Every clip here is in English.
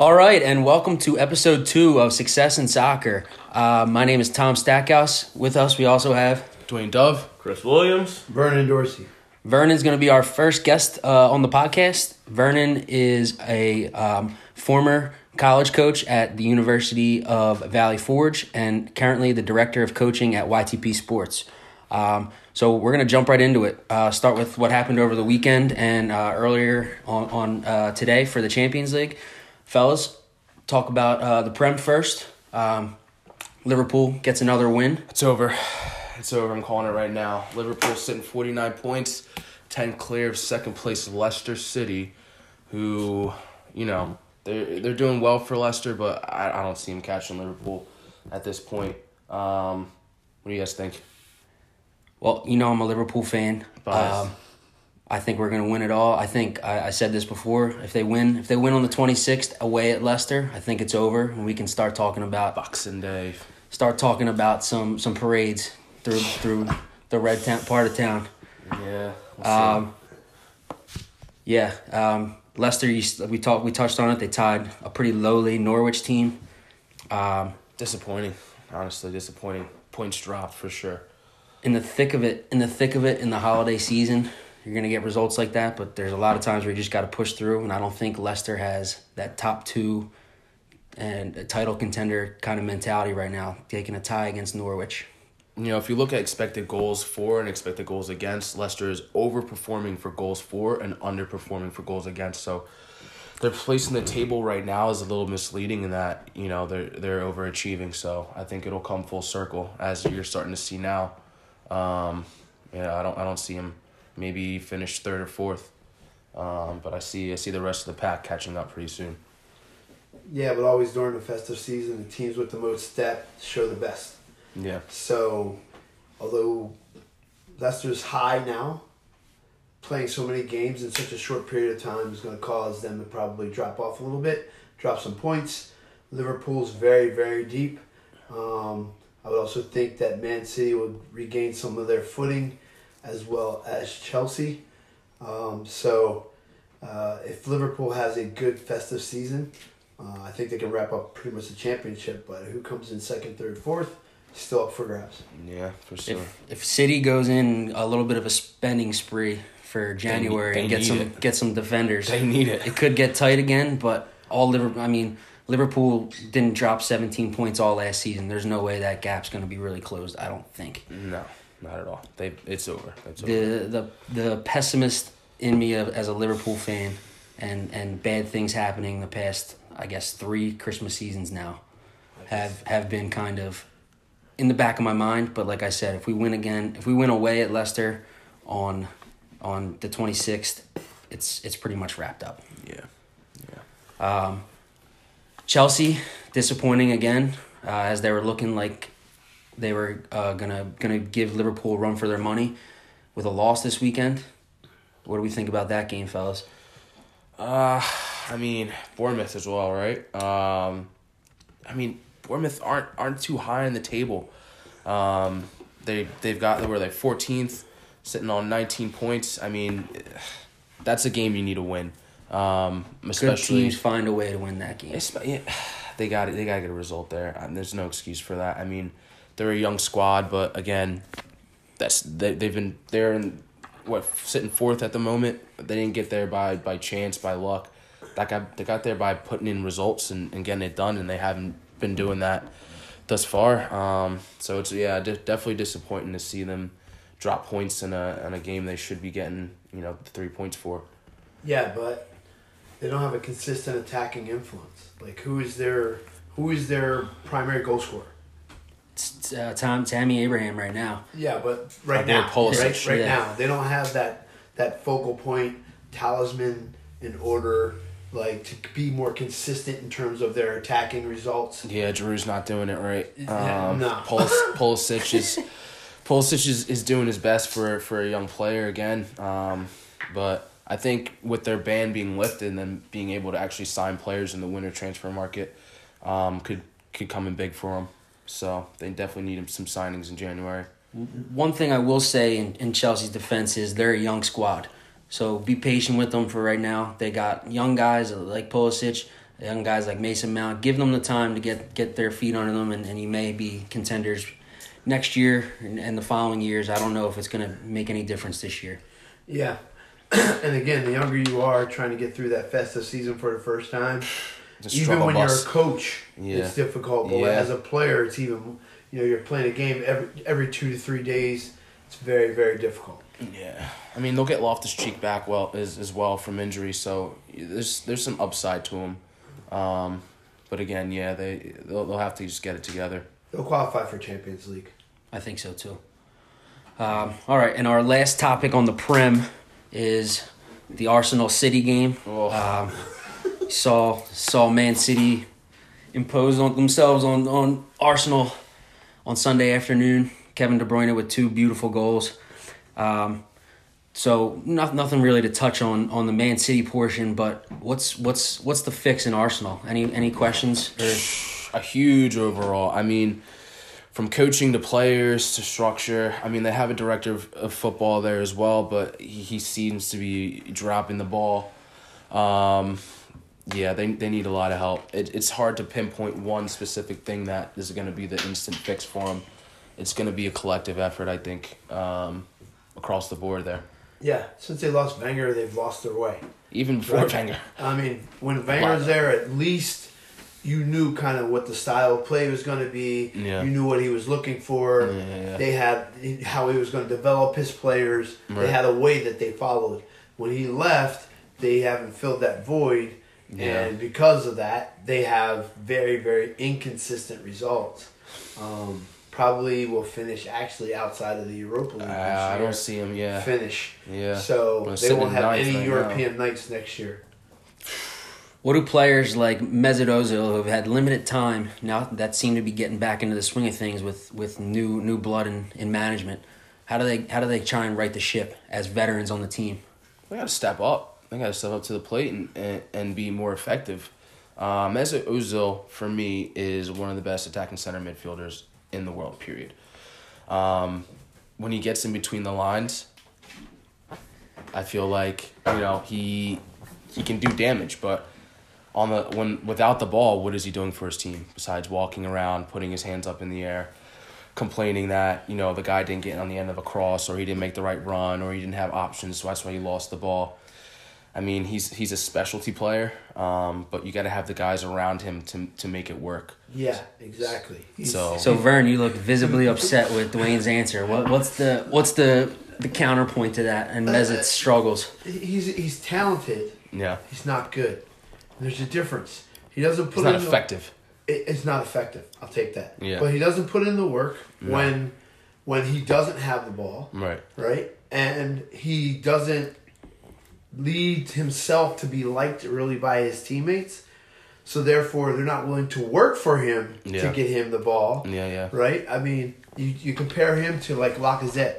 All right, and welcome to episode 2 of Success in Soccer. My name is Tom Stackhouse. With us, we also have Dwayne Dove, Chris Williams, Vernon Dorsey. Vernon's going to be our first guest on the podcast. Vernon is a former college coach at the University of Valley Forge and currently the director of coaching at YTP Sports. So we're going to jump right into it. Start with what happened over the weekend and earlier on today for the Champions League. Fellas, talk about the Prem first. Liverpool gets another win. It's over. I'm calling it right now. Liverpool sitting 49 points, 10 clear of second place Leicester City, who, you know, they're doing well for Leicester, but I don't see them catching Liverpool at this point. What do you guys think? Well, you know I'm a Liverpool fan. I think we're going to win it all. I think I said this before. If they win on the 26th away at Leicester, I think it's over, and we can start talking about Boxing Day. Start talking about some parades through the red part of town. Yeah. We'll see. Yeah. Leicester. We touched on it. They tied a pretty lowly Norwich team. Disappointing. Honestly, disappointing. Points dropped for sure. In the thick of it, in the holiday season. You're going to get results like that, but there's a lot of times where you just got to push through, and I don't think Leicester has that top two and a title contender kind of mentality right now, taking a tie against Norwich. You know, if you look at expected goals for and expected goals against, Leicester is overperforming for goals for and underperforming for goals against. So their place in the table right now is a little misleading in that, you know, they're overachieving. So I think it'll come full circle as you're starting to see now. I don't see them. Maybe finish third or fourth, but I see the rest of the pack catching up pretty soon. Yeah, but always during the festive season, the teams with the most depth show the best. Yeah. So, although Leicester's high now, playing so many games in such a short period of time is going to cause them to probably drop off a little bit, drop some points. Liverpool's very, very deep. I would also think that Man City will regain some of their footing, as well as Chelsea. So if Liverpool has a good festive season, I think they can wrap up pretty much the championship, but who comes in second, third, fourth, still up for grabs. Yeah, for sure. If City goes in a little bit of a spending spree for January and get some defenders. They need it. It could get tight again, but Liverpool didn't drop 17 points all last season. There's no way that gap's going to be really closed, I don't think. No. Not at all. It's over. It's over. The pessimist in me as a Liverpool fan and bad things happening the past, I guess, 3 Christmas seasons now have been kind of in the back of my mind. But like I said, if we win away at Leicester on the 26th, it's pretty much wrapped up. Yeah. Chelsea, disappointing again, as they were looking like they were gonna give Liverpool a run for their money with a loss this weekend. What do we think about that game, fellas? I mean, Bournemouth as well, right? I mean, Bournemouth aren't too high on the table. They're 14th, sitting on 19 points. I mean, that's a game you need to win. Especially good teams find a way to win that game. Yeah, they gotta get a result there. There's no excuse for that. I mean, they're a young squad, but again, sitting fourth at the moment. They didn't get there by chance, by luck. They got there by putting in results and getting it done, and they haven't been doing that thus far. So it's definitely disappointing to see them drop points in a game they should be getting 3 points for. Yeah, but they don't have a consistent attacking influence. Like who is their primary goal scorer? Tammy Abraham right now. Yeah, but right now they don't have that focal point, talisman in order, like to be more consistent in terms of their attacking results. Yeah, Giroud's not doing it right. No, Pulisic is doing his best for a young player again. But I think with their ban being lifted and them being able to actually sign players in the winter transfer market, could come in big for them. So they definitely need some signings in January. One thing I will say in Chelsea's defense is they're a young squad. So be patient with them for right now. They got young guys like Pulisic young guys like Mason Mount, give them the time to get their feet under them, and you may be contenders next year and the following years. I don't know if it's going to make any difference this year. Yeah. And again, the younger you are trying to get through that festive season for the first time, even when you're a coach, it's difficult. But as a player, it's even, you're playing a game every 2 to 3 days. It's very, very difficult. Yeah. I mean, they'll get Loftus-Cheek back as well from injury, so there's some upside to him. But again, they'll have to just get it together. They'll qualify for Champions League. I think so, too. All right, and our last topic on the Prem is the Arsenal City game. Saw Man City impose on themselves on Arsenal on Sunday afternoon. Kevin De Bruyne with two beautiful goals. So nothing really to touch on the Man City portion, but what's the fix in Arsenal? Any questions? A huge overhaul. I mean, from coaching to players to structure. I mean, they have a director of football there as well, but he seems to be dropping the ball. They need a lot of help. It's hard to pinpoint one specific thing that is going to be the instant fix for them. It's going to be a collective effort, I think, across the board there. Yeah, since they lost Wenger, they've lost their way. Even before Wenger. I mean, when Wenger was there, at least you knew kind of what the style of play was going to be. Yeah. You knew what he was looking for. Yeah. They had how he was going to develop his players. Right. They had a way that they followed. When he left, they haven't filled that void. Yeah. And because of that, they have very, very inconsistent results. Probably will finish actually outside of the Europa League. I don't see him. Yeah, finish. Yeah, so they won't have any European nights next year. What do players like Mesut Ozil, who've had limited time now, that seem to be getting back into the swing of things with new blood in management? How do they try and right the ship as veterans on the team? They got to step up. They got to step up to the plate and be more effective. Mesut Ozil for me is one of the best attacking center midfielders in the world, period. When he gets in between the lines, I feel like he can do damage. But without the ball, what is he doing for his team besides walking around, putting his hands up in the air, complaining that the guy didn't get on the end of a cross, or he didn't make the right run, or he didn't have options, so that's why he lost the ball. I mean, he's a specialty player, but you got to have the guys around him to make it work. Yeah, exactly. So Vern, you look visibly upset with Dwayne's answer. What's the counterpoint to that and Mesut's struggles? He's talented. Yeah. He's not good. There's a difference. He doesn't put. It's not effective. It's not effective. I'll take that. Yeah. But he doesn't put in the work when he doesn't have the ball. Right. Right, and he doesn't lead himself to be liked really by his teammates, so therefore they're not willing to work for him to get him the ball. Yeah. Right? I mean, you compare him to like Lacazette.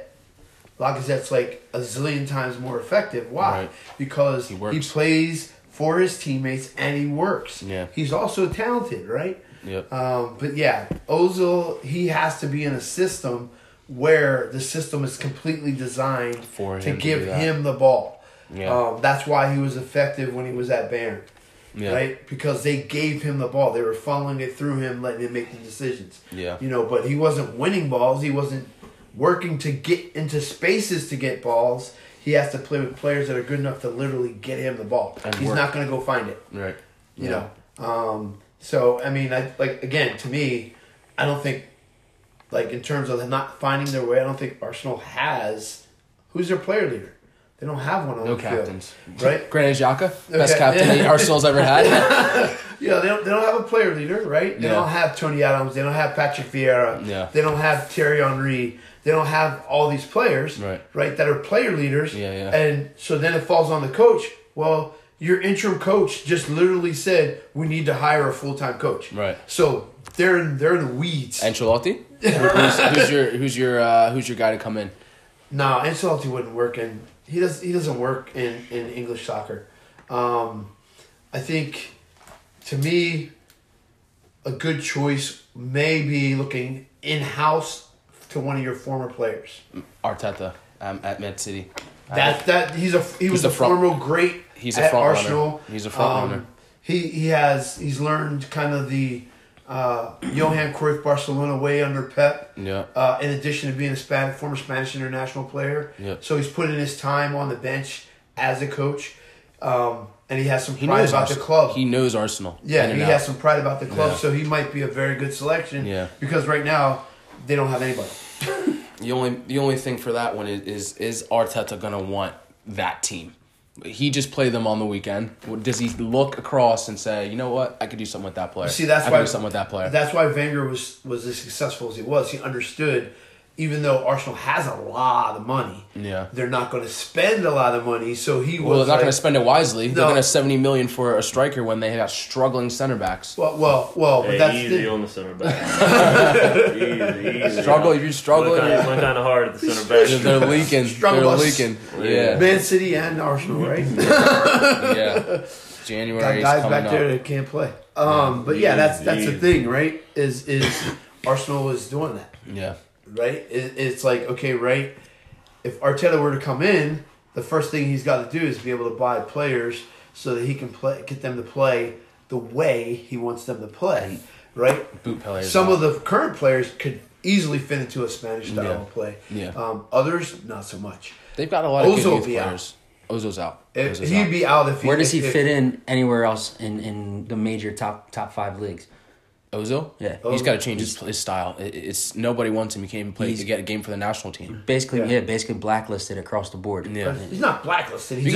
Lacazette's like a zillion times more effective. Why? Right. Because he plays for his teammates and he works. Yeah. He's also talented, right? Yep. But yeah, Ozil, he has to be in a system where the system is completely designed to give him the ball. Yeah. That's why he was effective when he was at Bayern, right? Because they gave him the ball. They were funneling it through him, letting him make the decisions. Yeah. But he wasn't winning balls. He wasn't working to get into spaces to get balls. He has to play with players that are good enough to literally get him the ball. He's not going to go find it. Right. You know. So, I mean, to me, I don't think, in terms of them not finding their way, I don't think Arsenal has – who's their player leader? They don't have one on the field. No captains. Right? Granit Xhaka, best captain Arsenal's ever had. They don't have a player leader, right? They don't have Tony Adams. They don't have Patrick Vieira. Yeah. They don't have Thierry Henry. They don't have all these players, right, that are player leaders. Yeah. And so then it falls on the coach. Well, your interim coach just literally said, we need to hire a full-time coach. Right. So they're in the weeds. Ancelotti? Who's your guy to come in? No, Ancelotti wouldn't work in... He doesn't work in English soccer. I think, to me, a good choice may be looking in-house to one of your former players. Arteta at Man City. That he's a former great. He's a front runner. Arsenal. He's a front runner. he's learned kind of the Johan Cruyff Barcelona way under Pep. Yeah. In addition to being a former Spanish international player. Yeah. So he's put in his time on the bench as a coach. And he has some pride about the club. He knows Arsenal. Yeah, he has some pride about the club, so he might be a very good selection. Yeah. Because right now, they don't have anybody. The only thing for that one is Arteta going to want that team? He just played them on the weekend. Does he look across and say, you know what, I could do something with that player? See, that's why do something with that player. That's why Wenger was as successful as he was. He understood, even though Arsenal has a lot of money, they're not going to spend a lot of money. So he was. Well, they're not going to spend it wisely. No. They're going to $70 million for a striker when they have struggling center backs. Well. Hey, but that's easy on the center back. easy. Struggle. If you're struggling, went kind of hard at the center back. They're leaking. They're leaking. Yeah. Man City and Arsenal, right? Yeah. January. Guys back there that can't play. But yeah, that's the thing, right? Is Arsenal is doing that? Yeah. Right? It's like, okay, right? If Arteta were to come in, the first thing he's got to do is be able to buy players so that he can get them to play the way he wants them to play, right? Boot players. Some of the current players could easily fit into a Spanish style of play. Yeah. Others, not so much. They've got a lot of good youth players. Ozil's out. He'd be out if he... Where does he fit in anywhere else in the major top five leagues? Ozil? Yeah. He's got to change his style. It's nobody wants him. He can't even play to get a game for the national team. Basically blacklisted across the board. Yeah. He's not blacklisted. He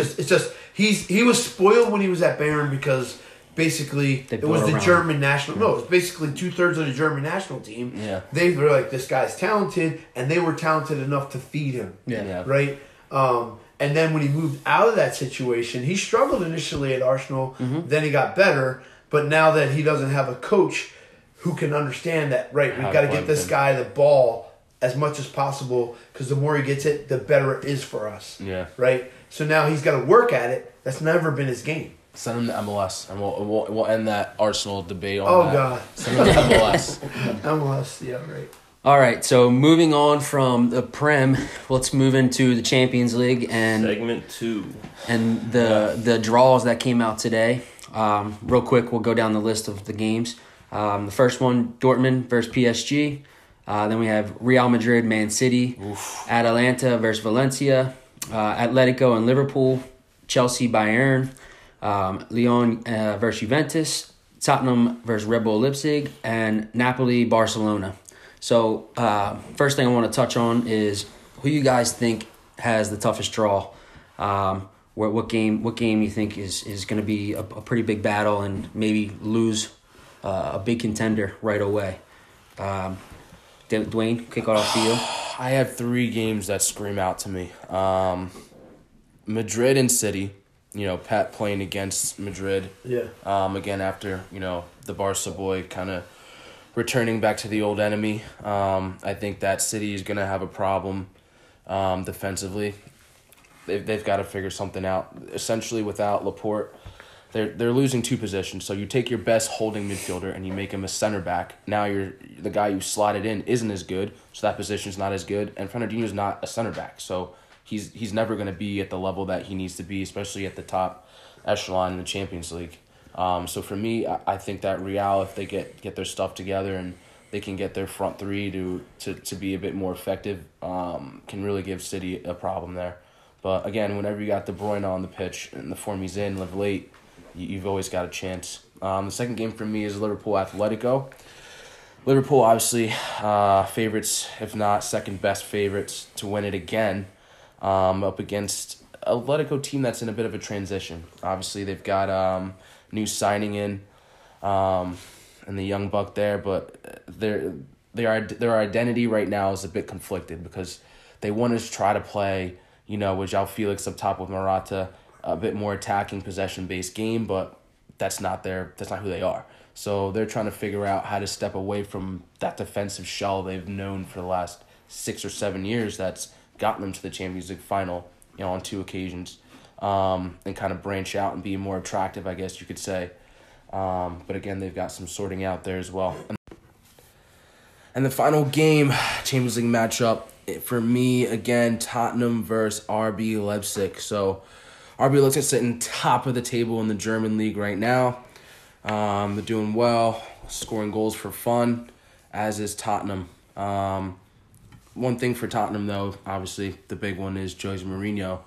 was spoiled when he was at Bayern because basically it was the German national. No, it was basically 2/3 of the German national team. Yeah. They were like, this guy's talented, and they were talented enough to feed him. Yeah. Right? And then when he moved out of that situation, he struggled initially at Arsenal. Mm-hmm. Then he got better. But now that he doesn't have a coach who can understand that, right, we've got to get this guy the ball as much as possible because the more he gets it, the better it is for us. Yeah. Right? So now he's got to work at it. That's never been his game. Send him to MLS, and we'll end that Arsenal debate on that. Oh, God. Send him to MLS. MLS, yeah, right. All right, so moving on from the Prem, let's move into the Champions League and Segment 2. And the draws that came out today. Real quick, we'll go down the list of the games. The first one, Dortmund versus PSG. Then we have Real Madrid, Man City. Oof. Atalanta versus Valencia. Atletico and Liverpool. Chelsea, Bayern. Lyon versus Juventus. Tottenham versus Red Bull Leipzig. And Napoli, Barcelona. So first thing I want to touch on is who you guys think has the toughest draw. What game you think is going to be a pretty big battle and maybe lose a big contender right away? Dwayne, kick it off to you. I have three games that scream out to me. Madrid and City. You know, Pep playing against Madrid. Yeah. Again, after, you know, the Barca boy kind of returning back to the old enemy. I think that City is going to have a problem defensively. They've got to figure something out. Essentially, without Laporte, they're losing two positions. So you take your best holding midfielder and you make him a center back. Now the guy you slotted in isn't as good, so that position's not as good. And Fernandinho's not a center back, so he's never going to be at the level that he needs to be, especially at the top echelon in the Champions League. So for me, I think that Real, if they get their stuff together and they can get their front three to be a bit more effective, can really give City a problem there. But again, whenever you got De Bruyne on the pitch and the form he's in, live late, you've always got a chance. The second game for me is Liverpool Atletico. Liverpool, obviously, favorites, if not second best favorites, to win it again, up against Atletico team that's in a bit of a transition. Obviously, they've got new signing in, and the young buck there, but their identity right now is a bit conflicted because they want to try to play, you know, with João Felix up top with Morata, a bit more attacking possession-based game, but that's not who they are. So they're trying to figure out how to step away from that defensive shell they've known for the last 6 or 7 years that's gotten them to the Champions League final, you know, on two occasions, and kind of branch out and be more attractive, I guess you could say. But again, they've got some sorting out there as well. And the final game, Champions League matchup, for me, again, Tottenham versus RB Leipzig. So RB Leipzig sitting top of the table in the German league right now. They're doing well, scoring goals for fun, as is Tottenham. One thing for Tottenham, though, obviously the big one is Jose Mourinho.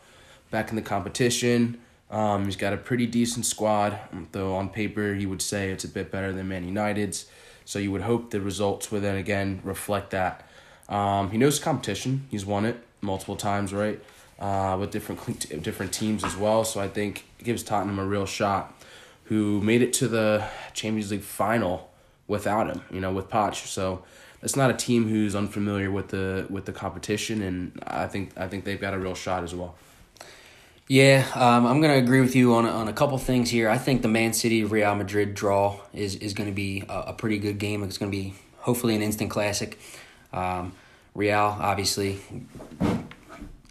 Back in the competition, he's got a pretty decent squad, though on paper you would say it's a bit better than Man United's. So you would hope the results would then again reflect that. He knows competition. He's won it multiple times, right? With different teams as well. So I think it gives Tottenham a real shot, who made it to the Champions League final without him, with Poch. So it's not a team who's unfamiliar with the competition, and I think they've got a real shot as well. Yeah, I'm going to agree with you on a couple things here. I think the Man City-Real Madrid draw is going to be a pretty good game. It's going to be hopefully an instant classic. Real, obviously,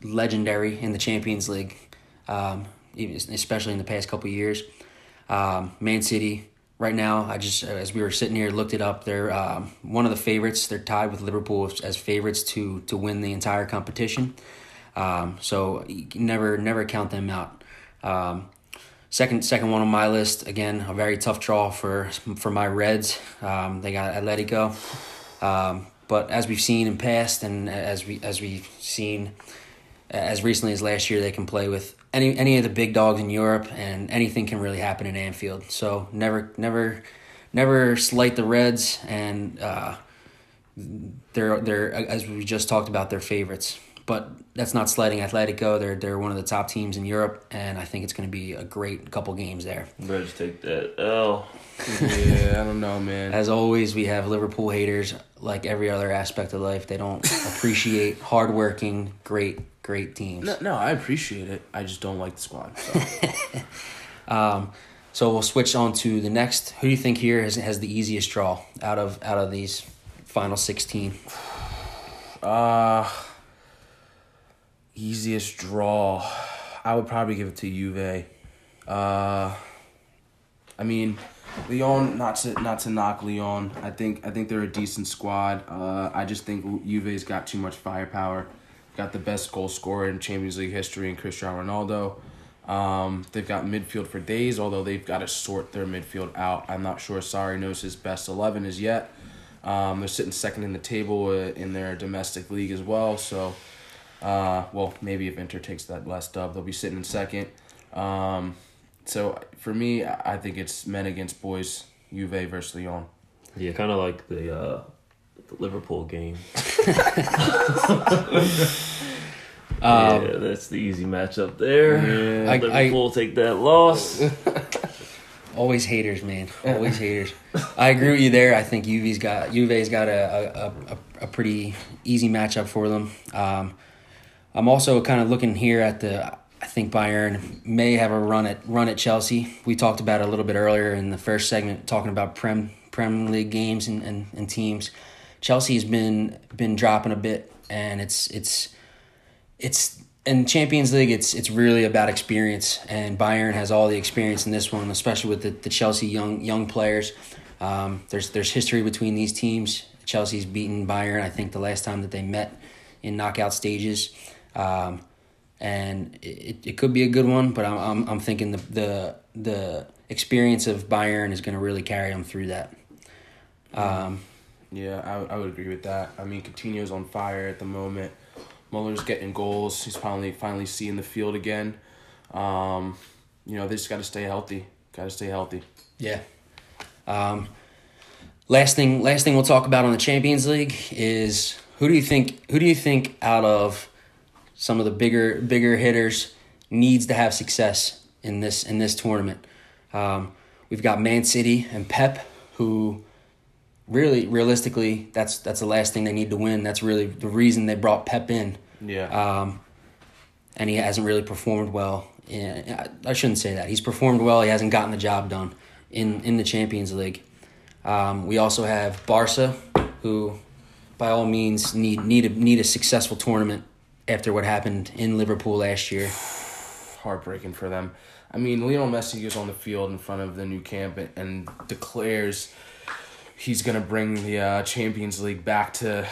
legendary in the Champions League, especially in the past couple years. Man City, right now, I just, as we were sitting here, looked it up. They're one of the favorites. They're tied with Liverpool as favorites to win the entire competition. So you can never count them out. Second one on my list, again, a very tough draw for my Reds. They got Atletico. But as we've seen in past, and as we've seen as recently as last year, they can play with any of the big dogs in Europe, and anything can really happen in Anfield. So never slight the Reds, and they're as we just talked about, they're favorites. But that's not slighting Atletico. They're one of the top teams in Europe, and I think it's going to be a great couple games there. Reds take that L. Yeah, I don't know, man. As always, we have Liverpool haters like every other aspect of life. They don't appreciate hardworking, great teams. No, I appreciate it. I just don't like the squad. So, so we'll switch on to the next. Who do you think here has the easiest draw out of these final 16? Easiest draw, I would probably give it to Juve. I mean, Lyon. Not to knock Lyon. I think they're a decent squad. I just think Juve's got too much firepower. Got the best goal scorer in Champions League history in Cristiano Ronaldo. They've got midfield for days. Although they've got to sort their midfield out. I'm not sure Sarri knows his best 11 as yet. They're sitting second in the table in their domestic league as well. So. Well, maybe if Inter takes that last dub, they'll be sitting in second. So for me, I think it's men against boys, Juve versus Lyon. Yeah, kind of like the Liverpool game. Yeah, that's the easy matchup there. Yeah, Liverpool take that loss. Always haters, man. Always haters. I agree with you there. I think Juve's got a pretty easy matchup for them. I'm also kind of looking here at I think Bayern may have a run at Chelsea. We talked about it a little bit earlier in the first segment, talking about Premier League games and teams. Chelsea's been dropping a bit, and it's in Champions League. It's really about experience, and Bayern has all the experience in this one, especially with the Chelsea young players. There's history between these teams. Chelsea's beaten Bayern, I think, the last time that they met in knockout stages. And it could be a good one, but I'm thinking the experience of Bayern is going to really carry them through that. Yeah, I would agree with that. I mean, Coutinho's on fire at the moment. Muller's getting goals. He's finally seeing the field again. They just got to stay healthy. Yeah. Last thing we'll talk about on the Champions League is who do you think out of some of the bigger hitters needs to have success in this tournament. We've got Man City and Pep, who really realistically that's the last thing they need to win. That's really the reason they brought Pep in. Yeah. And he hasn't really performed well. I shouldn't say that. He's performed well. He hasn't gotten the job done in the Champions League. We also have Barca, who by all means need a successful tournament. After what happened in Liverpool last year. Heartbreaking for them. I mean, Lionel Messi goes on the field in front of the new camp and declares he's going to bring the Champions League back to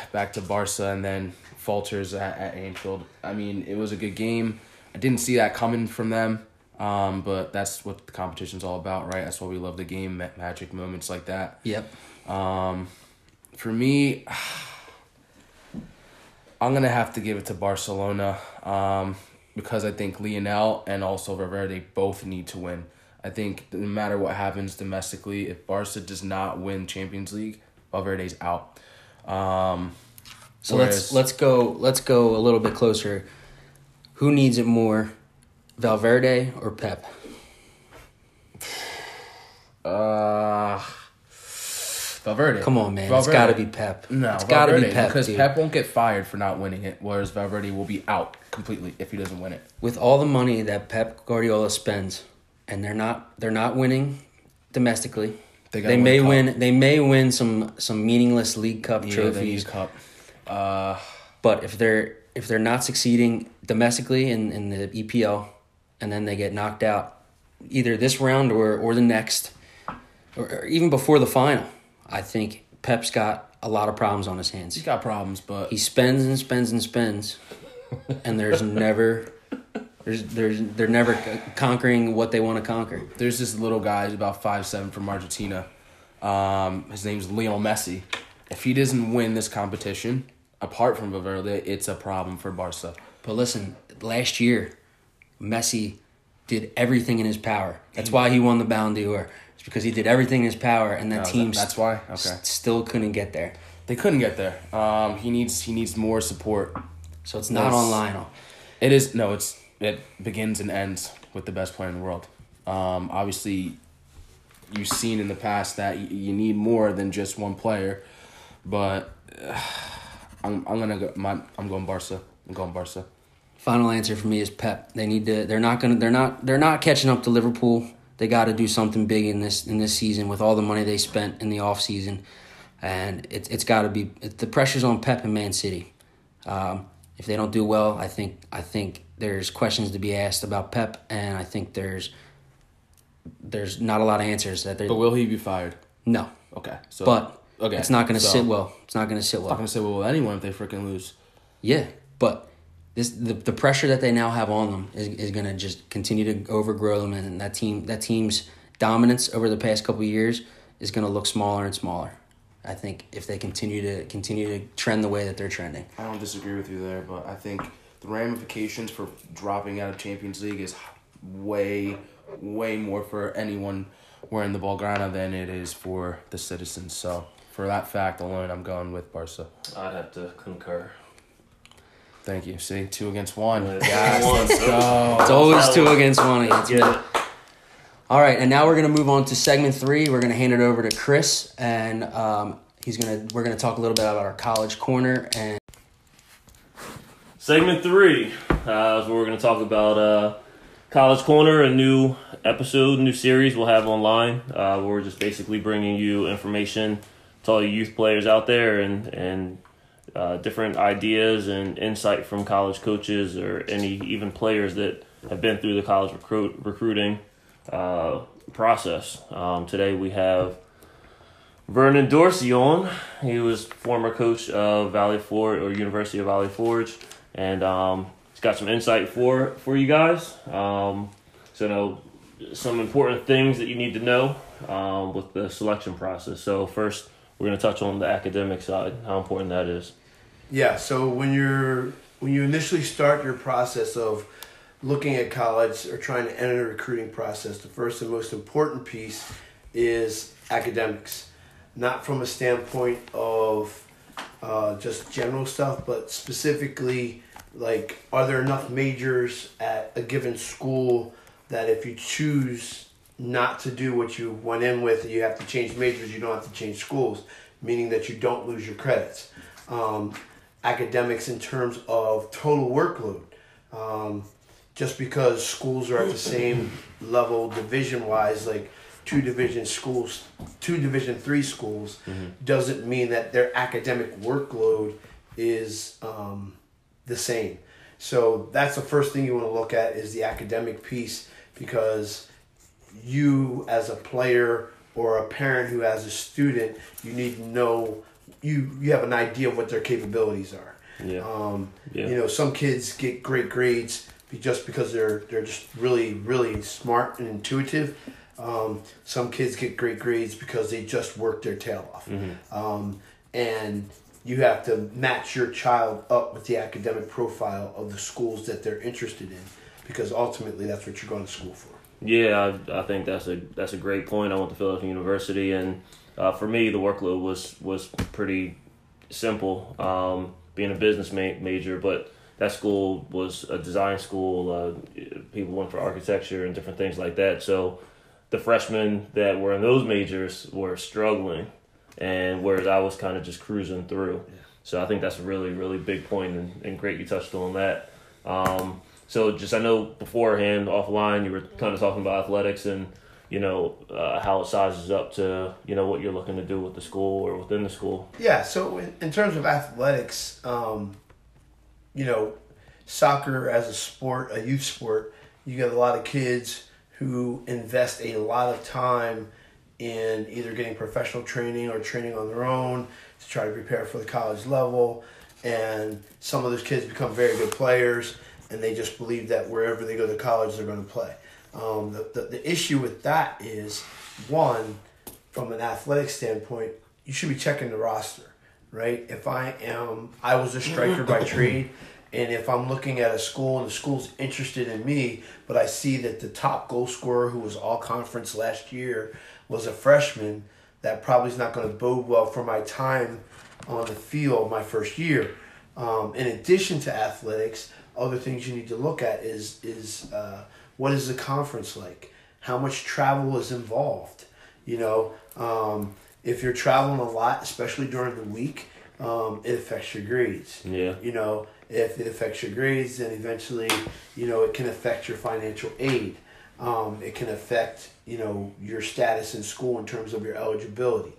Barca, and then falters at Anfield. I mean, it was a good game. I didn't see that coming from them. But that's what the competition's all about, right? That's why we love the game, magic moments like that. Yep. For me, I'm going to have to give it to Barcelona because I think Lionel and also Valverde both need to win. I think no matter what happens domestically, if Barca does not win Champions League, Valverde's out. So let's go a little bit closer. Who needs it more, Valverde or Pep? Valverde. Come on, man. Valverde. It's got to be Pep. No, it's got to be Pep, because dude. Pep won't get fired for not winning it, whereas Valverde will be out completely if he doesn't win it. With all the money that Pep Guardiola spends, and they're not winning domestically. They may win some meaningless League Cup trophies. But if they're not succeeding domestically in the EPL, and then they get knocked out either this round or the next, or even before the final, I think Pep's got a lot of problems on his hands. He's got problems, but he spends and spends and spends, and they're never conquering what they want to conquer. There's this little guy, he's about 5'7" from Argentina. His name's Lionel Messi. If he doesn't win this competition, apart from Valverde, it's a problem for Barca. But listen, last year, Messi did everything in his power. That's why he won the Ballon d'Or. It's because he did everything in his power, and that team that's why? Okay. Still couldn't get there. They couldn't get there. He needs more support. So it's not on Lionel. It is. No, it begins and ends with the best player in the world. Obviously, you've seen in the past that you need more than just one player, but I'm going Barca. I'm going Barca. Final answer for me is Pep. They need to. They're not catching up to Liverpool. They got to do something big in this season with all the money they spent in the offseason. And it's got to be the pressure's on Pep and Man City. If they don't do well, I think there's questions to be asked about Pep, and I think there's not a lot of answers that they. But will he be fired? No. Okay. So. But okay. It's not going to sit well. It's not going to sit well with anyone if they freaking lose. Yeah, but the pressure that they now have on them is going to just continue to overgrow them, and that team's dominance over the past couple of years is going to look smaller and smaller. I think if they continue to trend the way that they're trending. I don't disagree with you there, but I think the ramifications for dropping out of Champions League is way, way more for anyone wearing the Blaugrana than it is for the citizens. So for that fact alone, I'm going with Barca. I'd have to concur. Thank you. See, 2 against 1. Guys, let's go. It's always 2 against 1 against me. All right, and now we're going to move on to segment 3. We're going to hand it over to Chris, and we're going to talk a little bit about our college corner. And segment 3 is where we're going to talk about college corner, a new episode, new series we'll have online. Where we're just basically bringing you information to all you youth players out there, and different ideas and insight from college coaches or any even players that have been through the college recruiting. Process. Today we have Vernon Dorsey on. He was former coach of Valley Forge or University of Valley Forge, and he's got some insight for you guys. So some important things that you need to know with the selection process. So first, we're going to touch on the academic side, how important that is. Yeah. So when you initially start your process of looking at college or trying to enter the recruiting process, the first and most important piece is academics. Not from a standpoint of just general stuff, but specifically, like, are there enough majors at a given school that if you choose not to do what you went in with, you have to change majors, you don't have to change schools, meaning that you don't lose your credits. Academics in terms of total workload. Just because schools are at the same level division-wise, like 2 Division III schools, mm-hmm. doesn't mean that their academic workload is the same. So that's the first thing you want to look at is the academic piece, because you as a player or a parent who has a student, you need to know, you have an idea of what their capabilities are. Yeah. Some kids get great grades just because they're just really, really smart and intuitive. Some kids get great grades because they just work their tail off. Mm-hmm. And you have to match your child up with the academic profile of the schools that they're interested in, because ultimately that's what you're going to school for. Yeah, I think that's a great point. I went to Philadelphia University, and for me, the workload was pretty simple, being a business major, but that school was a design school. People went for architecture and different things like that. So the freshmen that were in those majors were struggling, and whereas I was kind of just cruising through. Yeah. So I think that's a really, really big point, and great you touched on that. So just, I know beforehand, offline, you were kind of talking about athletics and, you know, how it sizes up to, you know, what you're looking to do with the school or within the school. Yeah, so in terms of athletics, you know, soccer as a sport, a youth sport, you got a lot of kids who invest a lot of time in either getting professional training or training on their own to try to prepare for the college level. And some of those kids become very good players, and they just believe that wherever they go to college, they're going to play. The issue with that is, one, from an athletic standpoint, you should be checking the roster, right? If I was a striker by trade, and if I'm looking at a school and the school's interested in me, but I see that the top goal scorer, who was all conference last year, was a freshman, that probably is not going to bode well for my time on the field my first year. In addition to athletics, other things you need to look at is what is the conference like? How much travel is involved? You know, if you're traveling a lot, especially during the week, it affects your grades. Yeah. You know, if it affects your grades, then eventually, you know, it can affect your financial aid. It can affect, you know, your status in school in terms of your eligibility.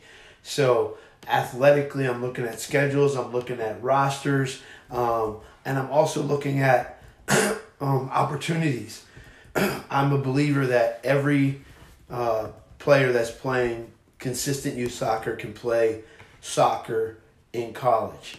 So athletically, I'm looking at schedules, I'm looking at rosters, and I'm also looking at opportunities. I'm a believer that every player that's playing consistent youth soccer can play soccer in college.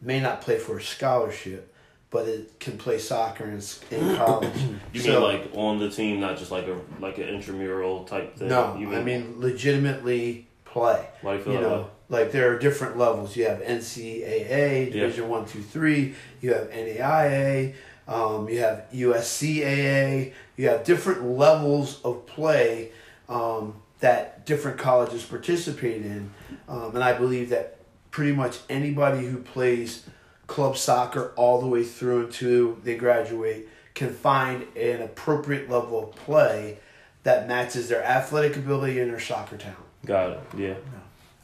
May not play for a scholarship, but it can play soccer in college. You mean like on the team, not just like an intramural type thing? No, I mean legitimately play. Why do you feel that way? Like, there are different levels. You have NCAA, Division I, II, III. You have NAIA. You have USCAA. You have different levels of play that different colleges participate in. And I believe that pretty much anybody who plays club soccer all the way through until they graduate can find an appropriate level of play that matches their athletic ability and their soccer talent. Got it. Yeah.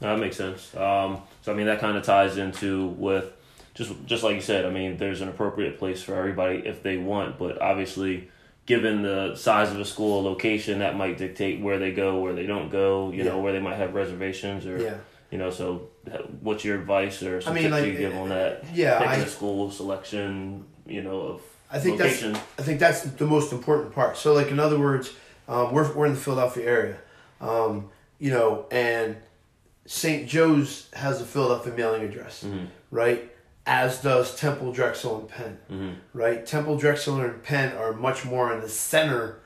That makes sense. So, I mean, that kind of ties into with just like you said, I mean, there's an appropriate place for everybody if they want. But obviously, given the size of a school, location, that might dictate where they go, where they don't go, you know, where they might have reservations or, you know, so what's your advice or something you give on that? Yeah. Picking a school selection, you know, of location. I think that's the most important part. So, like, in other words, we're in the Philadelphia area, you know, and St. Joe's has a Philadelphia mailing address, mm-hmm. right? As does Temple, Drexel, and Penn, mm-hmm. right? Temple, Drexel, and Penn are much more in the center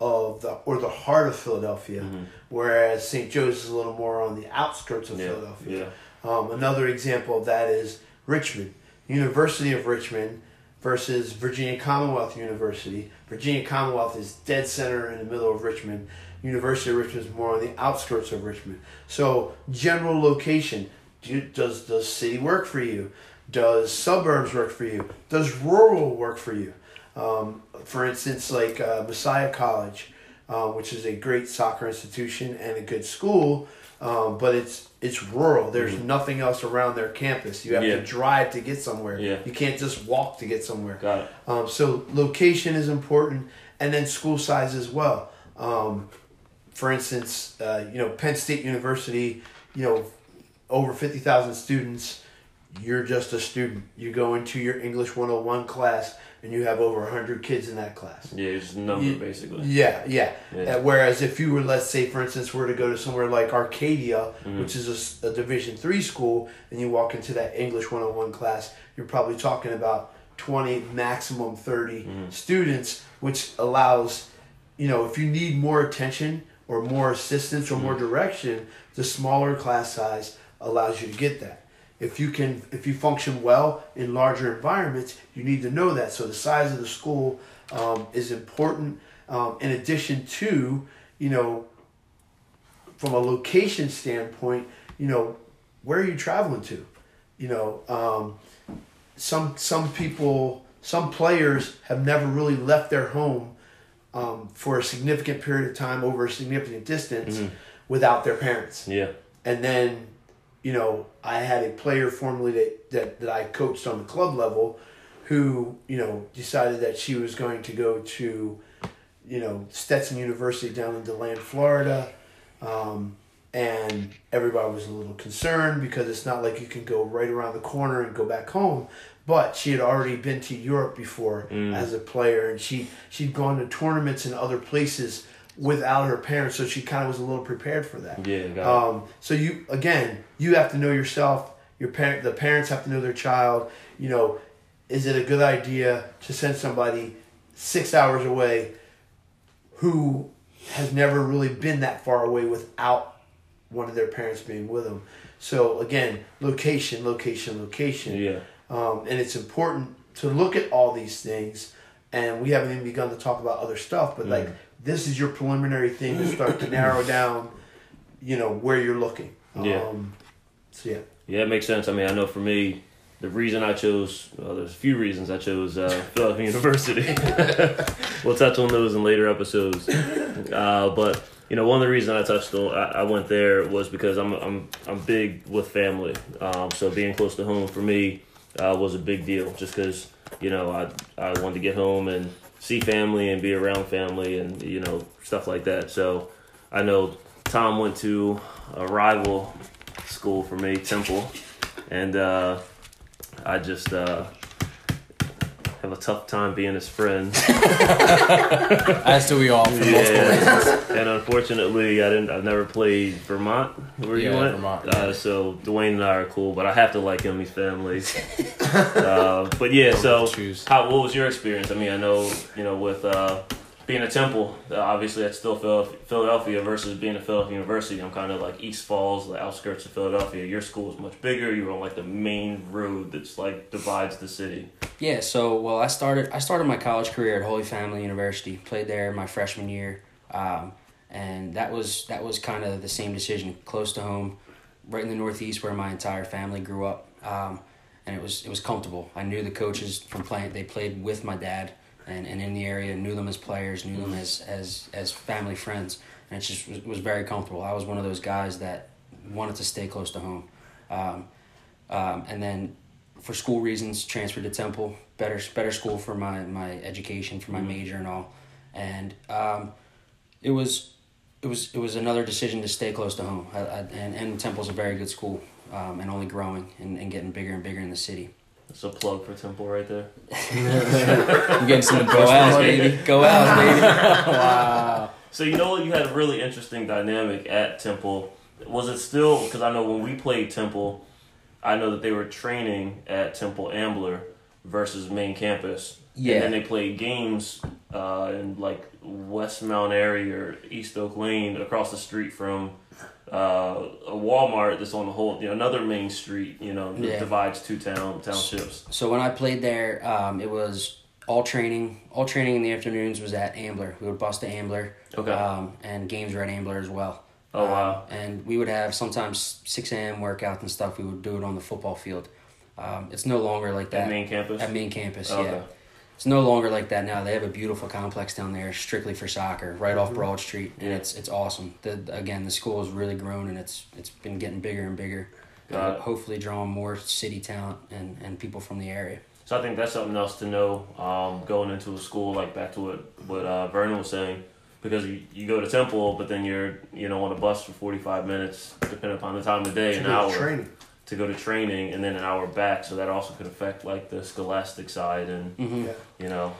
of the heart of Philadelphia, mm-hmm. whereas St. Joe's is a little more on the outskirts of Philadelphia. Yeah. Another example of that is Richmond. University of Richmond versus Virginia Commonwealth University. Virginia Commonwealth is dead center in the middle of Richmond. University of Richmond is more on the outskirts of Richmond. So, general location. Does city work for you? Does suburbs work for you? Does rural work for you? For instance, like Messiah College, which is a great soccer institution and a good school, but it's rural. There's mm-hmm. nothing else around their campus. You have to drive to get somewhere. Yeah. You can't just walk to get somewhere. Got it. So, location is important, and then school size as well. For instance, you know, Penn State University, you know, over 50,000 students. You're just a student. You go into your English 101 class, and you have over 100 kids in that class. Yeah, it's a number, basically. Yeah. Whereas if you were, let's say, for instance, were to go to somewhere like Arcadia, mm-hmm. which is a Division III school, and you walk into that English 101 class, you're probably talking about 20, maximum 30 students, which allows, you know, if you need more attention or more assistance or more direction, the smaller class size allows you to get that. If you function well in larger environments, you need to know that. So the size of the school is important. In addition to, you know, from a location standpoint, you know, where are you traveling to? You know, some players have never really left their home for a significant period of time over a significant distance without their parents. Yeah, and then. You know, I had a player formerly that I coached on the club level who, you know, decided that she was going to go to, you know, Stetson University down in DeLand, Florida. And everybody was a little concerned because it's not like you can go right around the corner and go back home. But she had already been to Europe before as a player, and she'd gone to tournaments in other places without her parents, so she kind of was a little prepared for that. Yeah, got it. So you have to know yourself. The parents have to know their child. You know, is it a good idea to send somebody 6 hours away who has never really been that far away without one of their parents being with them? So again, location, location, location. Yeah. And it's important to look at all these things, and we haven't even begun to talk about other stuff, but like. This is your preliminary thing to start to narrow down, you know, where you're looking. Yeah, it makes sense. I mean, I know for me, the reason I chose, well, there's a few reasons I chose Philadelphia University. We'll touch on those in later episodes. But, you know, one of the reasons I went there was because I'm big with family. So being close to home for me was a big deal just because, you know, I wanted to get home and see family and be around family and, you know, stuff like that. So I know Tom went to a rival school for me, Temple, and I just have a tough time being his friend. As do we all. For multiple reasons. And unfortunately, I've never played Vermont where you went. Vermont, so Dwayne and I are cool, but I have to like him. He's family. But yeah, what was your experience? I mean, I know, you know, with being a Temple, obviously that's still Philadelphia versus being a Philadelphia University. I'm kind of like East Falls, the outskirts of Philadelphia. Your school is much bigger. You were on like the main road that's like divides the city. Yeah, so, well, I started my college career at Holy Family University, played there my freshman year, and that was kind of the same decision, close to home, right in the Northeast where my entire family grew up, and it was comfortable. I knew the coaches from playing; they played with my dad, and in the area, knew them as players, knew them as family friends, and it just was very comfortable. I was one of those guys that wanted to stay close to home, and then. For school reasons, transferred to Temple, better school for my education, for my major and all, and it was another decision to stay close to home. And Temple's a very good school, and only growing and getting bigger and bigger in the city. That's a plug for Temple right there. I'm getting some go out, baby. Wow. So you know what? You had a really interesting dynamic at Temple. Was it still, because I know when we played Temple, I know that they were training at Temple Ambler versus main campus. Yeah. And then they played games in, like, West Mount Airy or East Oak Lane across the street from a Walmart that's on the whole, you know, another main street, you know, that divides two townships. So when I played there, it was all training. All training in the afternoons was at Ambler. We would bus to Ambler. Okay. And games were at Ambler as well. Oh, wow. And we would have sometimes 6 a.m. workouts and stuff. We would do it on the football field. It's no longer like that. At main campus? At main campus, okay. Yeah. It's no longer like that now. They have a beautiful complex down there strictly for soccer right off Broad Street, and it's awesome. The school has really grown, and it's been getting bigger and bigger. Hopefully drawing more city talent and people from the area. So I think that's something else to know going into a school, like back to what Vernon was saying. Because you go to Temple, but then you're, you know, on a bus for 45 minutes, depending upon the time of the day, an hour to go to training, and then an hour back. So that also could affect like the scholastic side, and you know.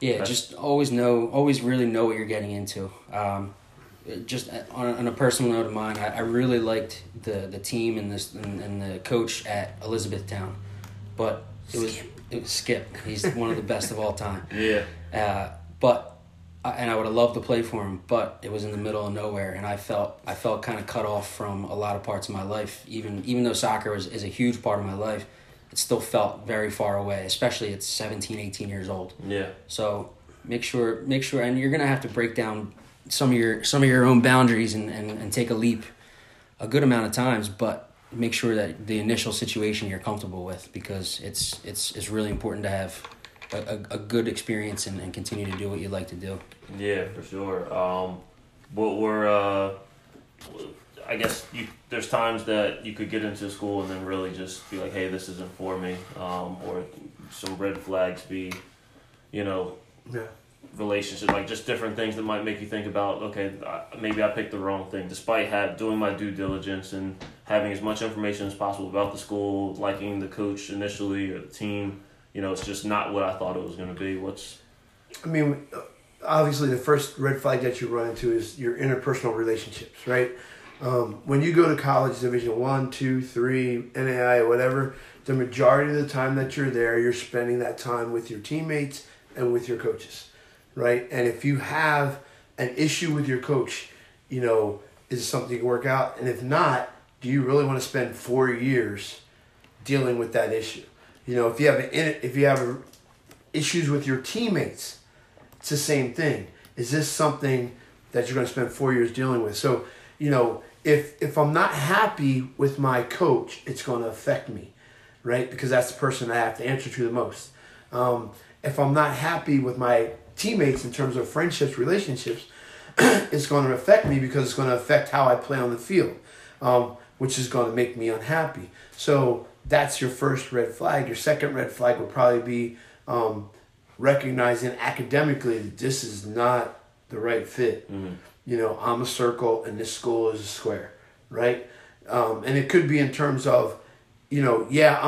Yeah, just always really know what you're getting into. Just on a personal note of mine, I really liked the team and the coach at Elizabethtown, but it was it was Skip. He's one of the best of all time. Yeah. And I would have loved to play for him, but it was in the middle of nowhere, and I felt kind of cut off from a lot of parts of my life. Even though soccer is a huge part of my life, it still felt very far away, especially at 17, 18 years old. Yeah. So make sure, and you're gonna have to break down some of your own boundaries and take a leap, a good amount of times, but make sure that the initial situation you're comfortable with, because it's really important to have a good experience and continue to do what you like to do. Yeah, for sure. I guess there's times that you could get into school and then really just be like, hey, this isn't for me, or some red flags be, yeah. Relationship, like just different things that might make you think about, okay, maybe I picked the wrong thing, despite doing my due diligence and having as much information as possible about the school, liking the coach initially or the team. It's just not what I thought it was going to be. Obviously the first red flag that you run into is your interpersonal relationships, right? When you go to college, Division 1, 2, 3, NAI, whatever, the majority of the time that you're there, you're spending that time with your teammates and with your coaches, right? And if you have an issue with your coach, is it something you can work out? And if not, do you really want to spend 4 years dealing with that issue? If you have issues with your teammates, it's the same thing. Is this something that you're going to spend 4 years dealing with? So, if I'm not happy with my coach, it's going to affect me, right? Because that's the person I have to answer to the most. If I'm not happy with my teammates in terms of friendships, relationships, it's going to affect me because it's going to affect how I play on the field, which is going to make me unhappy. So that's your first red flag. Your second red flag would probably be recognizing academically that this is not the right fit. Mm-hmm. I'm a circle and this school is a square, right? And it could be in terms of, I'm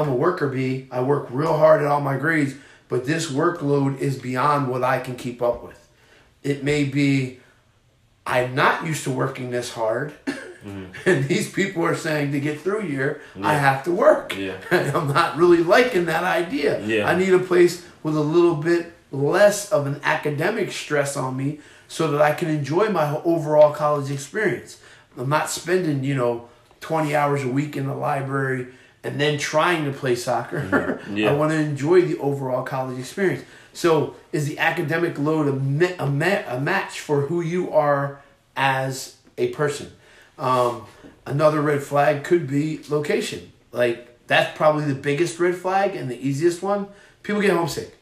a worker bee. I work real hard at all my grades, but this workload is beyond what I can keep up with. It may be I'm not used to working this hard. Mm-hmm. And these people are saying to get through here, yeah, I have to work. Yeah. And I'm not really liking that idea. Yeah. I need a place with a little bit less of an academic stress on me so that I can enjoy my overall college experience. I'm not spending, 20 hours a week in the library and then trying to play soccer. Mm-hmm. Yeah. I want to enjoy the overall college experience. So is the academic load a match for who you are as a person? Another red flag could be location. Like, that's probably the biggest red flag and the easiest one. People get homesick.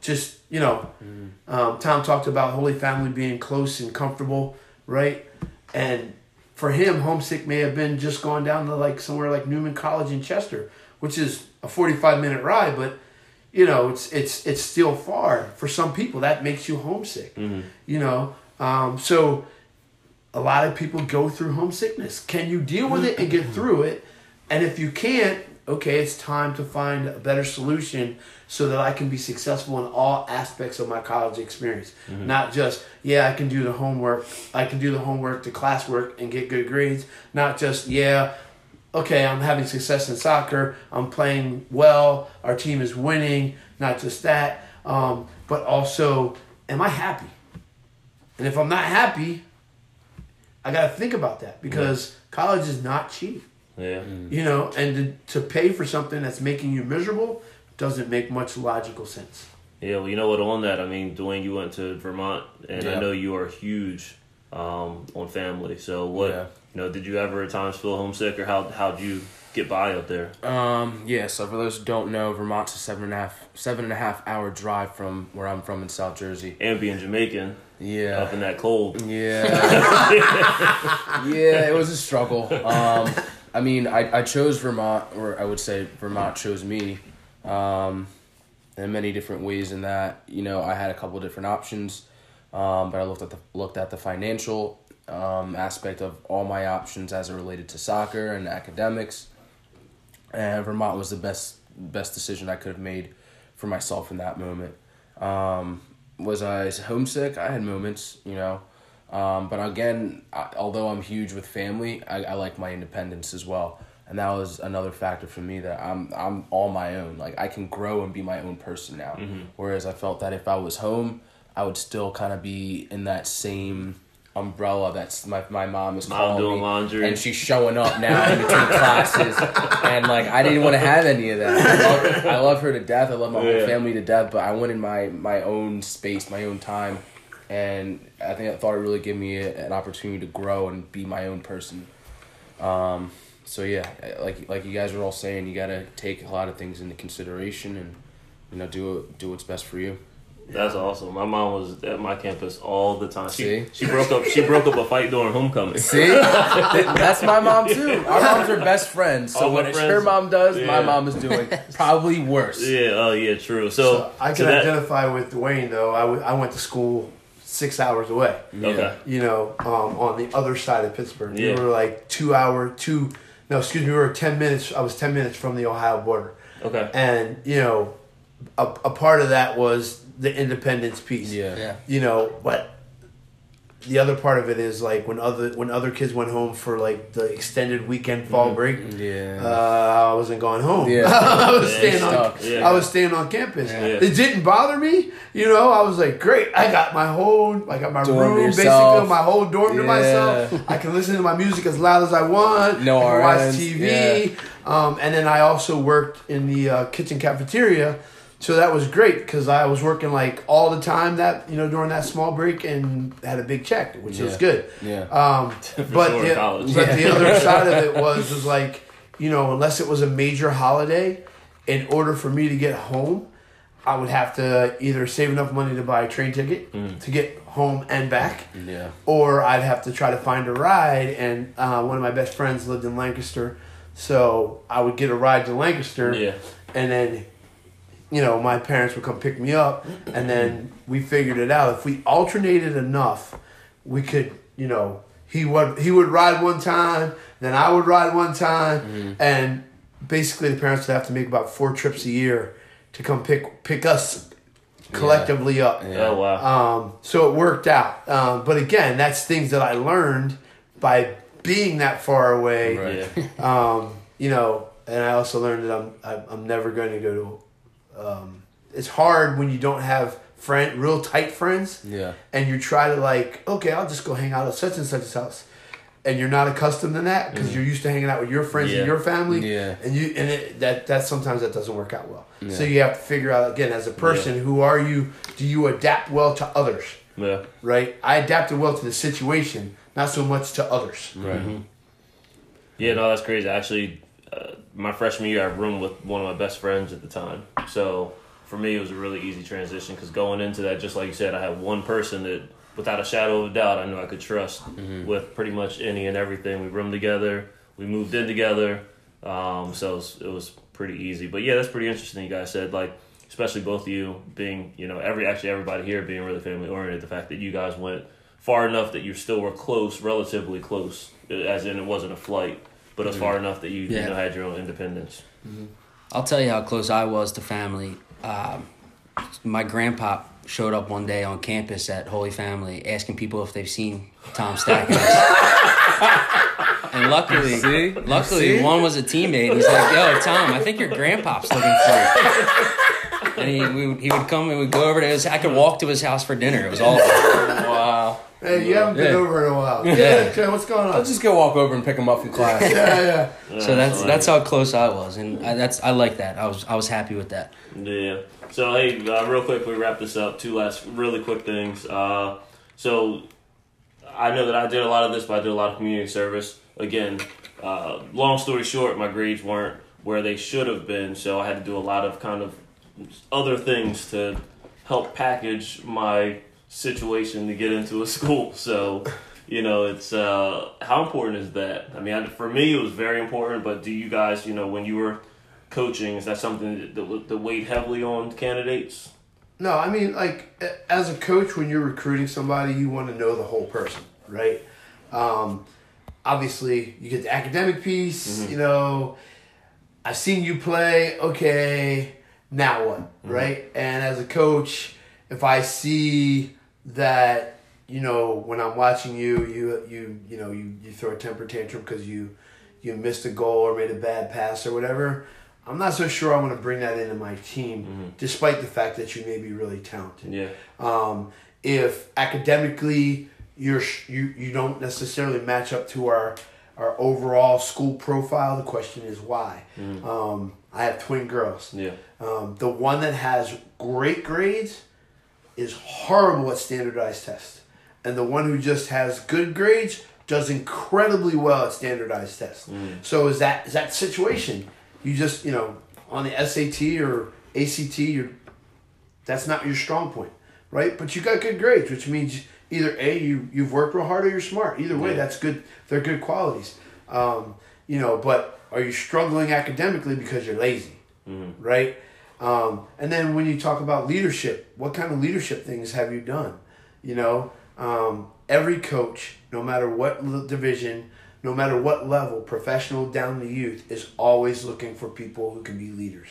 Just, Tom talked about Holy Family being close and comfortable, right? And for him, homesick may have been just going down to somewhere like Newman College in Chester, which is a 45-minute ride, but it's still far. For some people, that makes you homesick. Mm-hmm. So a lot of people go through homesickness. Can you deal with it and get through it? And if you can't, okay, it's time to find a better solution so that I can be successful in all aspects of my college experience. Mm-hmm. Not just, I can do the homework. I can do the homework, the classwork, and get good grades. Not just, I'm having success in soccer. I'm playing well. Our team is winning. Not just that. But also, am I happy? And if I'm not happy, I got to think about that because college is not cheap. Yeah. Mm-hmm. And to pay for something that's making you miserable doesn't make much logical sense. Yeah, well, on that, Dwayne, you went to Vermont, and I know you are huge on family. So did you ever at times feel homesick, or how'd you get by up there? So for those who don't know, Vermont's a 7.5 hour drive from where I'm from in South Jersey. And being Jamaican. Yeah. Up in that cold. Yeah. Yeah, it was a struggle. I chose Vermont, or I would say Vermont chose me, in many different ways in that, I had a couple of different options, but I looked at the financial aspect of all my options as it related to soccer and academics, and Vermont was the best decision I could have made for myself in that moment. Was I homesick? I had moments, but again, although I'm huge with family, I like my independence as well. And that was another factor for me, that I'm all my own. Like, I can grow and be my own person now. Mm-hmm. Whereas I felt that if I was home, I would still kind of be in that same umbrella that's my mom is calling doing me, laundry, and she's showing up now in between classes, and like I didn't want to have any of that. I love her to death. I love my whole family to death, but I wanted my own space, my own time, and I thought it really gave me an opportunity to grow and be my own person. So yeah, like you guys were all saying, you gotta take a lot of things into consideration, and you know, do what's best for you. That's awesome. My mom was at my campus all the time. She broke up a fight during homecoming. See? That's my mom too. Our moms are best friends. So what her mom does, my mom is doing. Probably worse. Yeah, true. So I can identify with Dwayne though. I went to school 6 hours away. Yeah. Okay. You know, on the other side of Pittsburgh. Yeah. We were like 10 minutes from the Ohio border. Okay. And, you know, a part of that was the independence piece, you know, but the other part of it is like when other kids went home for like the extended weekend fall break, I wasn't going home. Yeah. I was staying on campus. Yeah. It didn't bother me, you know. I was like, great, I got my dorm room, basically my whole dorm to myself. I can listen to my music as loud as I want. No RNs. Watch TV, and then I also worked in the kitchen cafeteria. So that was great because I was working like all the time that, you know, during that small break, and had a big check, which was good. Yeah. But the other side of it was like, you know, unless it was a major holiday, in order for me to get home, I would have to either save enough money to buy a train ticket to get home and back, or I'd have to try to find a ride. And one of my best friends lived in Lancaster, so I would get a ride to Lancaster, and then, you know, my parents would come pick me up, and then we figured it out. If we alternated enough, we could, you know, he would ride one time, then I would ride one time, and basically the parents would have to make about 4 trips a year to come pick us collectively up. Yeah. Oh, wow. So it worked out. But again, that's things that I learned by being that far away. Right. You know, and I also learned that I'm never going to go to... it's hard when you don't have real tight friends, and you try to like, okay, I'll just go hang out at such and such's house, and you're not accustomed to that because you're used to hanging out with your friends and your family, and sometimes that doesn't work out well. Yeah. So you have to figure out again as a person, who are you? Do you adapt well to others? Yeah, right. I adapted well to the situation, not so much to others. Right. Mm-hmm. Yeah, no, that's crazy. Actually. My freshman year, I roomed with one of my best friends at the time. So for me, it was a really easy transition because going into that, just like you said, I had one person that, without a shadow of a doubt, I knew I could trust with pretty much any and everything. We roomed together. We moved in together. So it was pretty easy. But yeah, that's pretty interesting you guys said, like, especially both of you being, you know, everybody here being really family-oriented, the fact that you guys went far enough that you still were close, relatively close, as in it wasn't a flight. But it's far enough that you know, had your own independence. Mm-hmm. I'll tell you how close I was to family. My grandpa showed up one day on campus at Holy Family asking people if they've seen Tom Stackhouse. And luckily, one was a teammate. And he's like, yo, Tom, I think your grandpa's looking for you. And he would come and we'd go over to his house. I could walk to his house for dinner. It was awful. Wow. Hey, you haven't been over in a while. Yeah, what's going on? I'll just go walk over and pick him up from class. Yeah. So that's how close I was, and I like that. I was happy with that. Yeah. So hey, real quick, we wrap this up. 2 last really quick things. So I know that I did a lot of this, but I did a lot of community service. Again, long story short, my grades weren't where they should have been, so I had to do a lot of kind of other things to help package my situation to get into a school. So, you know, it's how important is that? I mean, for me, it was very important. But do you guys, you know, when you were coaching, is that something that weighed heavily on candidates? No, I mean, like as a coach, when you're recruiting somebody, you want to know the whole person, right? Obviously, you get the academic piece. Mm-hmm. You know, I've seen you play. Okay, now what, right? And as a coach, if I see that, you know, when I'm watching you, you throw a temper tantrum because you you missed a goal or made a bad pass or whatever, I'm not so sure I want to bring that into my team, mm-hmm. despite the fact that you may be really talented. Yeah. If academically you don't necessarily match up to our overall school profile, the question is why. Mm-hmm. I have twin girls. Yeah. The one that has great grades is horrible at standardized tests, and the one who just has good grades does incredibly well at standardized tests. Mm. So is that situation? You just, on the SAT or ACT, that's not your strong point, right? But you got good grades, which means either A, you've worked real hard, or you're smart. Either way, that's good. They're good qualities. But are you struggling academically because you're lazy, mm-hmm. right? And then when you talk about leadership, what kind of leadership things have you done? Every coach, no matter what division, no matter what level, professional down to youth, is always looking for people who can be leaders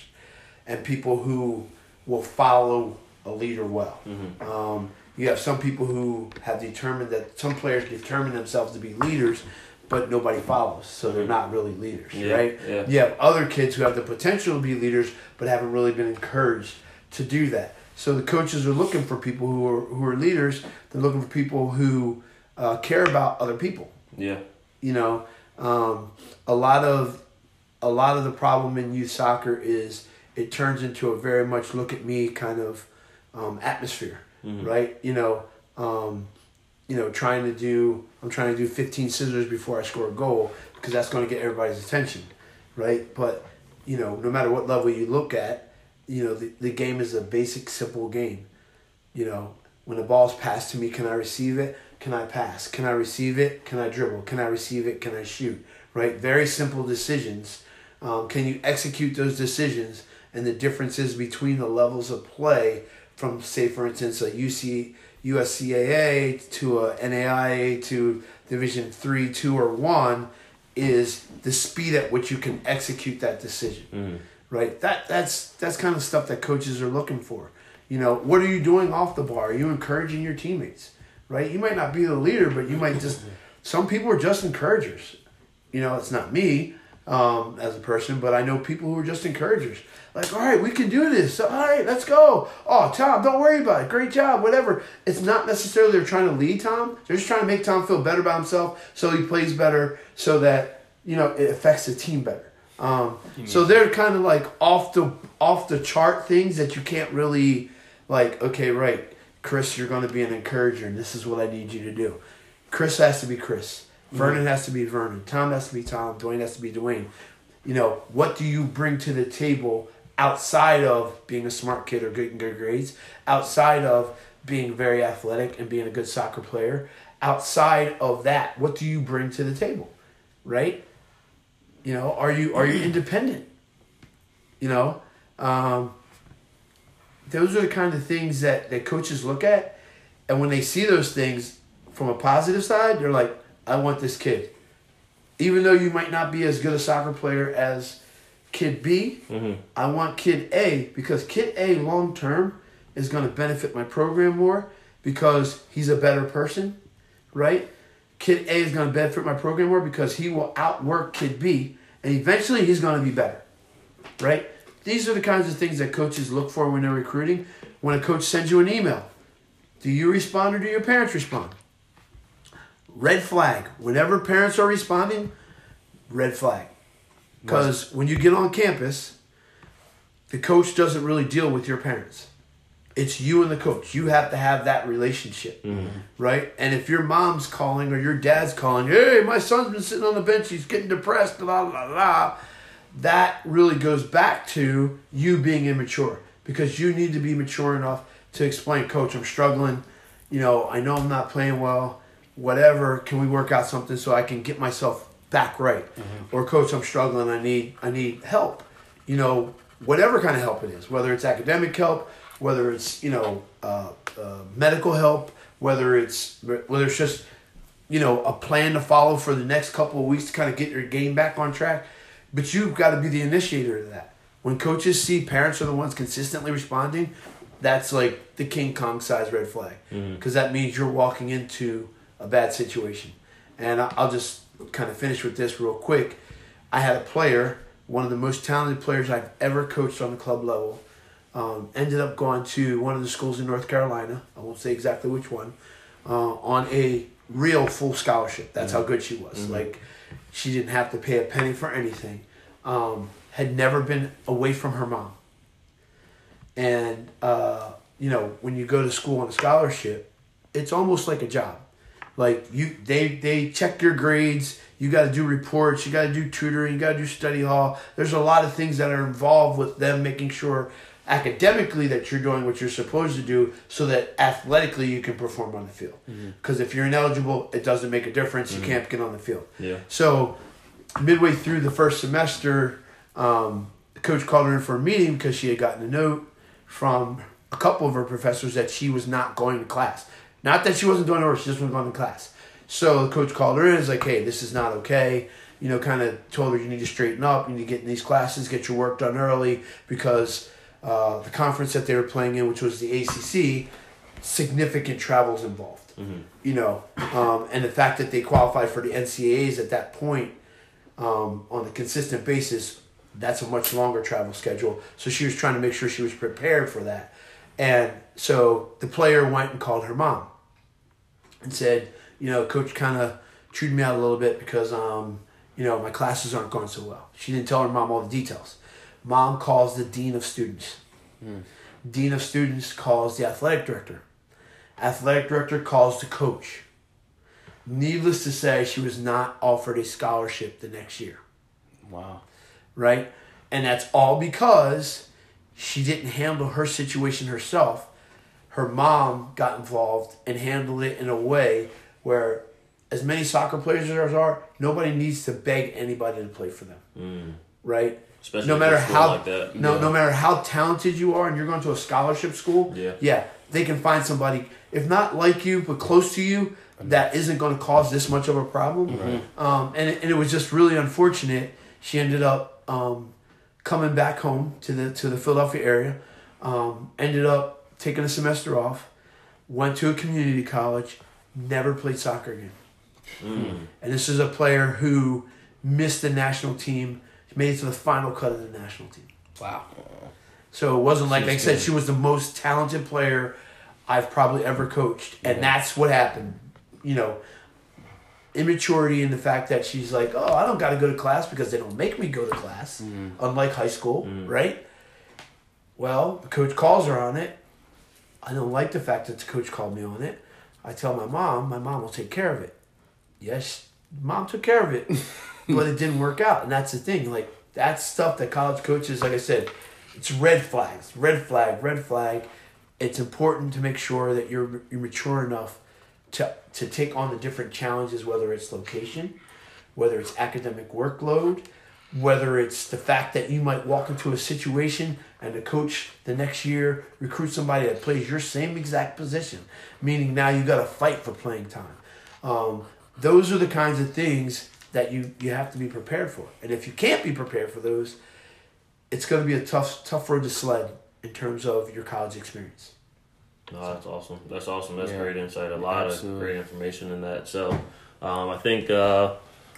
and people who will follow a leader well. Mm-hmm. You have some people who have determined that some players determine themselves to be leaders, but nobody follows, so they're not really leaders, right? Yeah. You have other kids who have the potential to be leaders but haven't really been encouraged to do that. So the coaches are looking for people who are leaders. They're looking for people who care about other people. Yeah. A lot of the problem in youth soccer is it turns into a very much look at me kind of atmosphere, mm-hmm. right? I'm trying to do 15 scissors before I score a goal because that's going to get everybody's attention, right? But no matter what level you look at. The game is a basic, simple game. When the ball's passed to me, can I receive it? Can I pass? Can I receive it? Can I dribble? Can I receive it? Can I shoot? Right? Very simple decisions. Can you execute those decisions? And the differences between the levels of play from, say, for instance, a USCAA to a NAIA to Division 3, 2, or 1 is the speed at which you can execute that decision. Mm. Right, that's kind of stuff that coaches are looking for. What are you doing off the bar? Are you encouraging your teammates? Right, you might not be the leader, but you might just. Some people are just encouragers. It's not me as a person, but I know people who are just encouragers. Like, all right, we can do this. All right, let's go. Oh, Tom, don't worry about it. Great job, whatever. It's not necessarily they're trying to lead Tom. They're just trying to make Tom feel better about himself, so he plays better, so that it affects the team better. So they're kind of like off the chart things that you can't really like, okay, right, Chris, you're going to be an encourager and this is what I need you to do. Chris has to be Chris. Vernon mm-hmm. has to be Vernon. Tom has to be Tom. Dwayne has to be Dwayne. What do you bring to the table outside of being a smart kid or good grades, outside of being very athletic and being a good soccer player, outside of that, what do you bring to the table, right? Are you independent? Those are the kind of things that coaches look at. And when they see those things from a positive side, they're like, I want this kid. Even though you might not be as good a soccer player as kid B, mm-hmm. I want kid A because kid A long term is going to benefit my program more because he's a better person, right? Kid A is going to benefit my program more because he will outwork Kid B, and eventually he's going to be better, right? These are the kinds of things that coaches look for when they're recruiting. When a coach sends you an email, do you respond or do your parents respond? Red flag. Whenever parents are responding, red flag. Because when you get on campus, the coach doesn't really deal with your parents. It's you and the coach. You have to have that relationship, mm-hmm. right? And if your mom's calling or your dad's calling, hey, my son's been sitting on the bench, he's getting depressed, la, la, la, that really goes back to you being immature because you need to be mature enough to explain, coach, I'm struggling. I know I'm not playing well, whatever. Can we work out something so I can get myself back right? Mm-hmm. Or, coach, I'm struggling. I need help. Whatever kind of help it is, whether it's academic help, whether it's medical help, whether it's just a plan to follow for the next couple of weeks to kind of get your game back on track, but you've got to be the initiator of that. When coaches see parents are the ones consistently responding, that's like the King Kong size red flag because that means you're walking into a bad situation. And I'll just kind of finish with this real quick. I had a player, one of the most talented players I've ever coached on the club level, ended up going to one of the schools in North Carolina, I won't say exactly which one, on a real full scholarship. That's how good she was. Like, she didn't have to pay a penny for anything. Had never been away from her mom. And, you know, when you go to school on a scholarship, it's almost like a job. Like, they check your grades. You got to do reports. You got to do tutoring. You got to do study hall. There's a lot of things that are involved with them making sure academically that you're doing what you're supposed to do so that athletically you can perform on the field. Because if you're ineligible, it doesn't make a difference. You can't get on the field. So midway through the first semester, the coach called her in for a meeting because she had gotten a note from a couple of her professors that she was not going to class. Not that she wasn't doing her work, she just wasn't going to class. So the coach called her in and was like, hey, this is not okay. You know, kind of told her you need to straighten up, you need to get in these classes, get your work done early, because the conference that they were playing in, which was the ACC, significant travel's involved. You know, and the fact that they qualified for the NCAAs at that point on a consistent basis, that's a much longer travel schedule. So she was trying to make sure she was prepared for that. And so the player went and called her mom and said, you know, coach kind of chewed me out a little bit because, you know, my classes aren't going so well. She didn't tell her mom all the details. Mom calls the dean of students. Dean of students calls the athletic director. Athletic director calls the coach. Needless to say, she was not offered a scholarship the next year. Wow. Right? And that's all because she didn't handle her situation herself. Her mom got involved and handled it in a way where, as many soccer players as there are, nobody needs to beg anybody to play for them. Right? Especially no matter how like that. No matter how talented you are and you're going to a scholarship school, they can find somebody, if not like you, but close to you, that isn't going to cause this much of a problem. And it was just really unfortunate. She ended up coming back home to the Philadelphia area, ended up taking a semester off, went to a community college, never played soccer again. And this is a player who missed the national team, made it to the final cut of the national team. Wow. So it wasn't like they said she was the most talented player I've probably ever coached. And that's what happened. You know, immaturity in the fact that she's like, oh, I don't got to go to class because they don't make me go to class, unlike high school, right? Well, the coach calls her on it. I don't like the fact that the coach called me on it. I tell my mom will take care of it. Yes, mom took care of it, but it didn't work out. And that's the thing. Like, that's stuff that college coaches, like I said, it's red flags, red flag, red flag. It's important to make sure that you're mature enough to take on the different challenges, whether it's location, whether it's academic workload, whether it's the fact that you might walk into a situation and the coach the next year recruits somebody that plays your same exact position, meaning now you got to fight for playing time. Those are the kinds of things that you have to be prepared for. And if you can't be prepared for those, it's going to be a tough road to sled in terms of your college experience. No, that's awesome. That's awesome. That's great insight. A lot of great information in that. So I think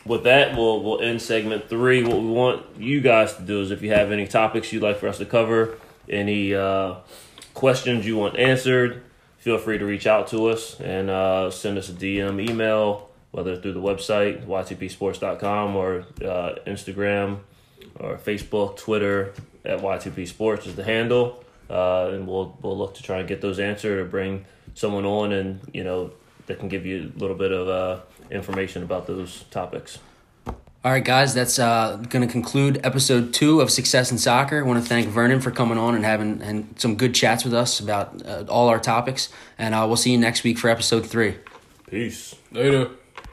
with that, we'll end segment 3. What we want you guys to do is if you have any topics you'd like for us to cover, any questions you want answered, feel free to reach out to us and send us a DM, email, whether through the website, ytpsports.com, or Instagram or Facebook, Twitter, at YTP Sports is the handle. And we'll look to try and get those answered or bring someone on and, you know, that can give you a little bit of information about those topics. All right, guys, that's going to conclude episode 2 of Success in Soccer. I want to thank Vernon for coming on and having some good chats with us about all our topics. And we'll see you next week for episode 3. Peace. Later.